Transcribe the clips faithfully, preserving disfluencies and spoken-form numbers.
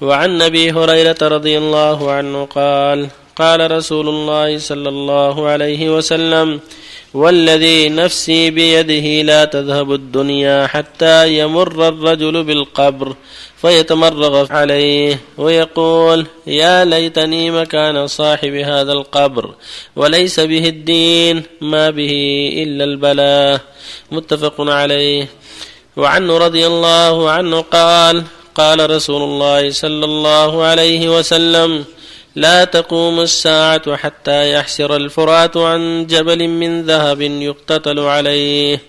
وعن أبي هريرة رضي الله عنه قال قال رسول الله صلى الله عليه وسلم والذي نفسي بيده لا تذهب الدنيا حتى يمر الرجل بالقبر فيتمرغ عليه ويقول يا ليتني مكان صاحب هذا القبر وليس به الدين ما به إلا البلاء متفق عليه. وعنه رضي الله عنه قال قال رسول الله صلى الله عليه وسلم لا تقوم الساعة حتى يحسر الفرات عن جبل من ذهب يقتتل عليه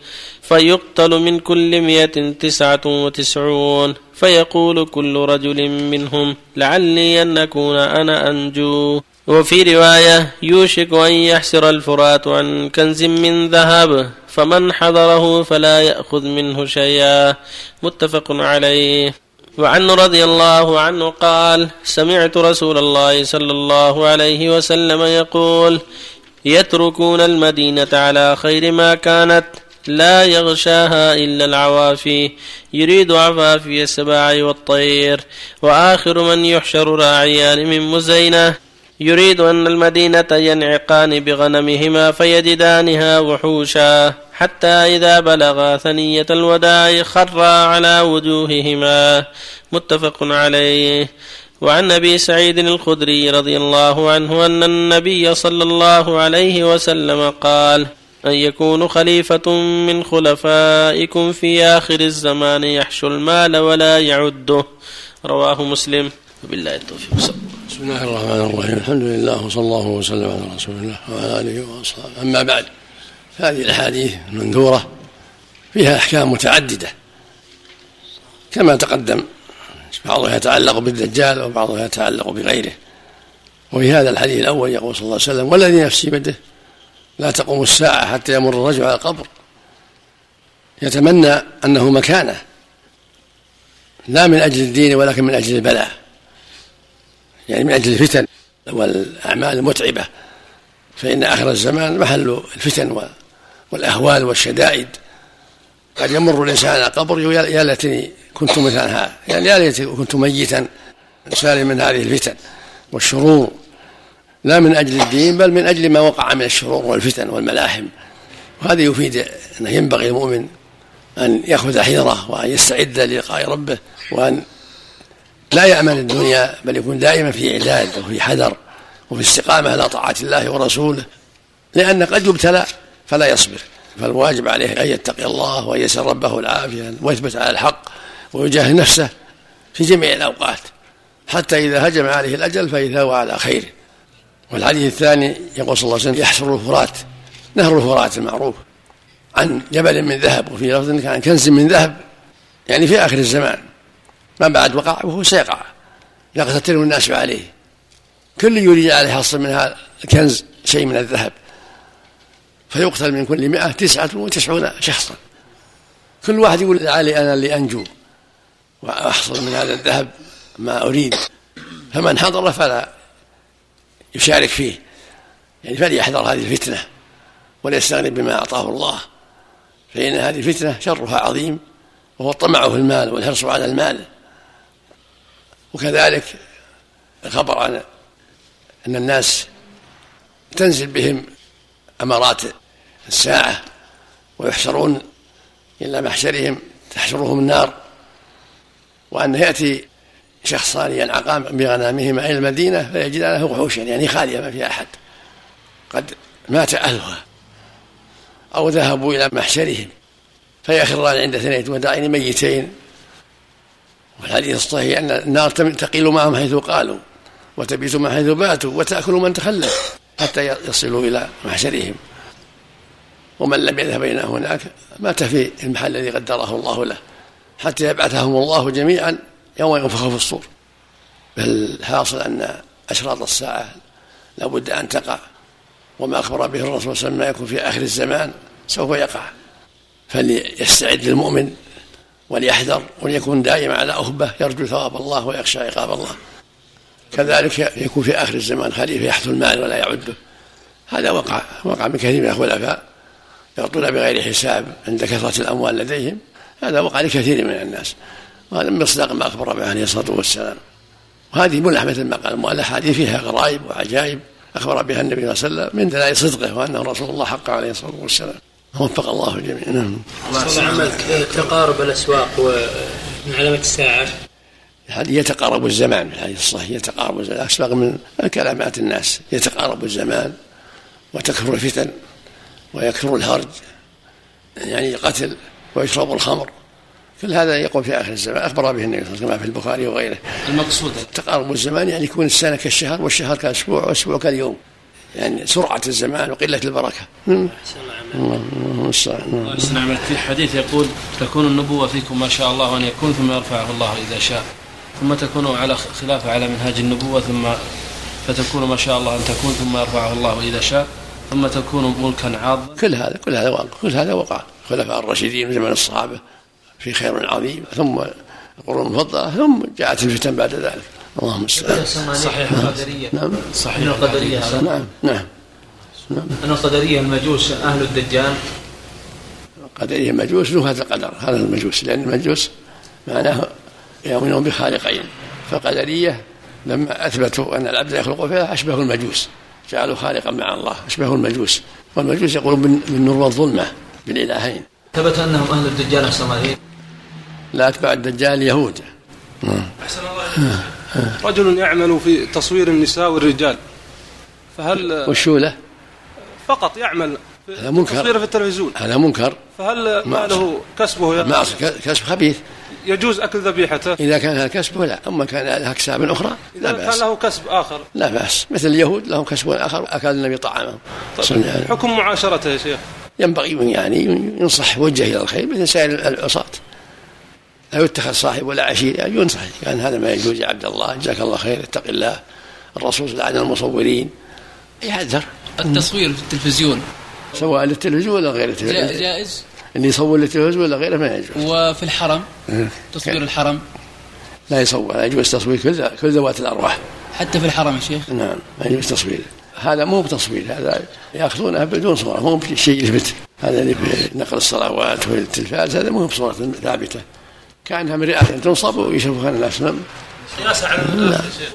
فيقتل من كل مئة تسعة وتسعون فيقول كل رجل منهم لعلي أن أكون أنا أنجو. وفي رواية يوشك أن يحسر الفرات عن كنز من ذهب فمن حضره فلا يأخذ منه شيئا متفق عليه. وعنه رضي الله عنه قال سمعت رسول الله صلى الله عليه وسلم يقول يتركون المدينة على خير ما كانت لا يغشاها إلا العوافي يريد عفافي السباع والطير وآخر من يحشر راعيان من مزينة يريد أن المدينة ينعقان بغنمهما فيجدانها وحوشا حتى إذا بلغا ثنية الوداع خرا على وجوههما متفق عليه. وعن أبي سعيد الخدري رضي الله عنه أن النبي صلى الله عليه وسلم قال أن يكون خليفة من خلفائكم في آخر الزمان يحشو المال ولا يعده رواه مسلم. وبالله التوفيق. بسم الله الرحمن الرحيم الحمد لله وصلى الله وسلم على رسول الله وعلى آله وأصحابه. أما بعد هذه الأحاديث المنثورة فيها أحكام متعددة كما تقدم، بعضها يتعلق بالدجال وبعضها يتعلق بغيره. وفي هذا الحديث الأول يقول صلى الله عليه وسلم والذي نفسي بيده لا تقوم الساعة حتى يمر الرجل على القبر يتمنى أنه مكانه لا من أجل الدين ولكن من أجل البلاء، يعني من أجل الفتن والأعمال المتعبة، فإن آخر الزمان محل الفتن والأهوال والشدائد. قد يمر الإنسان على قبر يا ليتني كنت مثل هذا، يعني يا ليتني كنت ميتا سالما من هذه الفتن والشرور، لا من أجل الدين بل من أجل ما وقع من الشرور والفتن والملاحم. وهذا يفيد أنه ينبغي المؤمن أن يأخذ حذره وأن يستعد للقاء ربه وأن لا يأمن الدنيا بل يكون دائما في إعداد وفي حذر وفي استقامة على طاعة الله ورسوله، لأن قد يبتلى فلا يصبر. فالواجب عليه أن يتقي الله ويسأل ربه العافية ويثبت على الحق ويجاهد نفسه في جميع الأوقات حتى إذا هجم عليه الأجل فإذا هو على خير. والحديث الثاني يقول صلى الله عليه وسلم يحشر الفرات، نهر الفرات المعروف، عن جبل من ذهب، وفي لفظ عن كنز من ذهب، يعني في آخر الزمان ما بعد وقع وهو سيقع، يقتتله الناس عليه، كل يريد عليه حصل من هذا الكنز شيء من الذهب، فيقتل من كل مئة تسعة وتسعون شخصا، كل واحد يقول علي أنا اللي أنجو وأحصل من هذا الذهب ما أريد، فمن حضر فلا يشارك فيه، يعني فليحذر هذه الفتنة وليستغني بما أعطاه الله، فإن هذه الفتنة شرها عظيم وهو الطمع في المال والحرص على المال. وكذلك الخبر عن أن الناس تنزل بهم أمارات الساعة ويحشرون إلا محشرهم تحشرهم النار، وأن يأتي شخصان ينعقان بغنامهما إلى المدينة فيجدانها وحوشا، يعني خالية ما فيها أحد، قد مات أهلها أو ذهبوا إلى محشرهم فيخران عند ثنية وداعين ميتين. والحديث الصحيح أن النار تقيل معهم حيث قالوا وتبيت من حيث باتوا وتأكل من تخلف حتى يصلوا إلى محشرهم، ومن لم يذهب إلى هناك مات في المحل الذي قدره الله له حتى يبعثهم الله جميعا يوم ينفخ في الصور. فالحاصل أن أشراط الساعة لابد أن تقع، وما أخبر به الرسول صلى الله عليه وسلم ما يكون في آخر الزمان سوف يقع، فليستعد المؤمن وليحذر وليكون دائما على أهبة يرجو ثواب الله ويخشى عقاب الله. كذلك يكون في آخر الزمان خليفة يحثو المال ولا يعده، هذا وقع وقع من كثير من الخلفاء يعطون بغير حساب عند كثرة الأموال لديهم، هذا وقع لكثير من الناس، وهذا مصداق ما أخبر به عليه الصلاة والسلام. وهذه ملحمة لما قال المؤلف، هذه فيها غرائب وعجائب أخبر بها النبي صلى الله عليه وسلم من دلائل صدقه وأنه رسول الله حق عليه الصلاة والسلام. وفق الله الجميع. تقارب الأسواق ومن علامة الساعة يتقارب الزمان، هذه الصحيح يتقارب الأسواق من كلامات الناس، يتقارب الزمان وتكثر الفتن ويكثر الهرج يعني قتل ويشرب الخمر، كل هذا يقوم في آخر الزمان أخبر به النبي صلى الله عليه وسلم في البخاري وغيره. المقصود تقارب الزمان يعني يكون السنة كالشهر والشهر كالأسبوع والأسبوع كاليوم، يعني سرعة الزمان وقلة البركة. نعم. نعم. في حديث يقول تكون النبوة فيكم ما شاء الله أن يكون ثم يرفعه الله إذا شاء، ثم تكون على خلاف على منهاج النبوة ثم فتكون ما شاء الله أن تكون ثم يرفعه الله إذا شاء، ثم تكون ملكا عظيما. كل هذا كل هذا واقع كل هذا وقع خلفاء الراشدين من زمن الصحابة في خير عظيم، ثم القرون المفضلة، ثم جاءت الفتن بعد ذلك. اللهم صل. صحيح القدرية. نعم. صحيح القدرية. نعم. نعم. أنا القدرية المجوس أهل الدجال. القدرية المجوس له هذا القدر، هذا المجوس، لأن المجوس معناه يؤمنون بخالقين، فالقدرية لما أثبتوا أن العبد يخلق فيها أشبهوا المجوس، جعلوا خالقا مع الله، أشبهوا المجوس، والمجوس يقولون بالنور والظلمة بالإلهين. ثبت أنهم أهل الدجال الصمالي. لا أتبع الدجال يهود. أحسن الله. رجل يعمل في تصوير النساء والرجال، فهل والشولة فقط يعمل في تصوير في التلفزيون، هذا منكر، فهل ما له كسبه معصي، كسب خبيث، يجوز أكل ذبيحته إذا كان هذا كسبه؟ لا. أما كان له كسب أخرى لا بأس، كان له كسب آخر لا بأس، مثل اليهود لهم كسب آخر أكل النبي طعامه. طيب حكم معاشرته يا شيخ؟ ينبغي يعني ينصح وجه إلى الخير مثل سائر العصاة، لا يتخذ صاحب ولا عشير، يعني ينصح كان هذا ما يجوز يا عبد الله، جزاك الله خير، اتق الله، الرسول لعن المصورين، يحذر. التصوير في التلفزيون سواء للتلفزيون ولا غير التلفزيون جائز، اللي يصور للتلفزيون ولا غيره ما يجوز. وفي الحرم تصوير الحرم لا يصور، لا يجوز تصوير كل كل ذوات الأرواح حتى في الحرم يا شيخ. نعم ما يجوز تصوير، هذا مو بتصوير، هذا يأخذونها بدون صورة، مو بشيء يثبت، هذا اللي بنقل الصلوات والتلفاز هذا مو بصورة ثابتة، كانها مرآة تنصب ويشوفها الناس.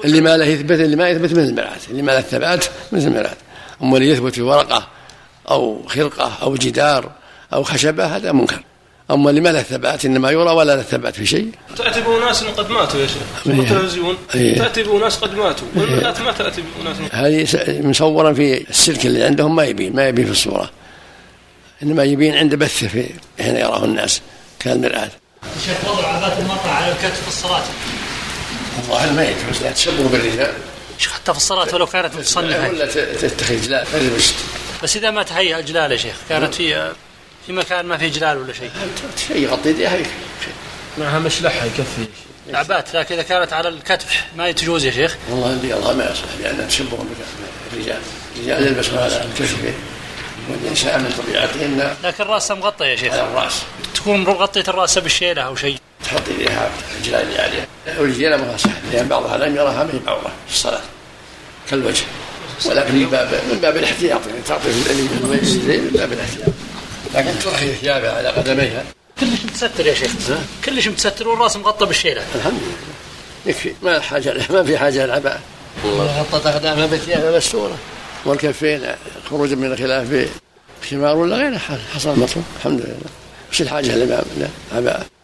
اللي ما له يثبت، اللي ما يثبت مثل المرآة، اللي ما له ثبات مثل المرآة، أما اللي يثبت في ورقة أو خرقة أو جدار أو خشبة هذا منكر، أما اللي ما له ثبات إنما يرى ولا له ثبات في شيء. تأتي بأناس قد ماتوا يا شيخ بالتلفزيون، تأتي بأناس قد ماتوا والمرآة ما تأتي بأناس، هذه مصورا في السلك اللي عندهم، ما يبين ما يبين في الصورة، إنما يبين عند بثه في هنا يراه الناس كالمرآة. شاف وضع عبات المرأة على الكتف في الصلاة والله ما يجوز، لا تشبه بالرجال حتى في الصلاة ولو كانت متصنفة، ولا تتخذ جلال، بس إذا ما تهيأ جلال يا شيخ، كانت في في مكان ما في جلال ولا شيء، شيء يغطي يديها معها مشلحة يكفي عبات، لكن إذا كانت على الكتف ما تجوز يا شيخ والله الله ما يصلح، لأنها تشبه بالرجال، الرجال يلبسون على الكتف والإنسان من طبيعتهن، لكن رأسها مغطى يا شيخ، على الرأس تكون غطيت الرأس بالشيلة أو شيء، تحط إليها الجلال اللي عليها، والجلال ما صح لأن بعضها لم يراها من بعضها في الصلاة كالوجه، ولكن من باب من باب الاحتياط، يعني تعطي الوجه من باب الاحتياط، لكن ترحي ثيابها على قدميها، كلش متستر يا شيخ، كلش متستر والرأس مغطى بالشيلة، الحمد لله يكفي، ما حاجة ما في حاجة للعباء، غطت أقدامها بثيابها مستورة، والكفين خروج من الخلاف بخمار ولا غيره، حصل المطلوب الحمد لله، مش الحاجة للعباء.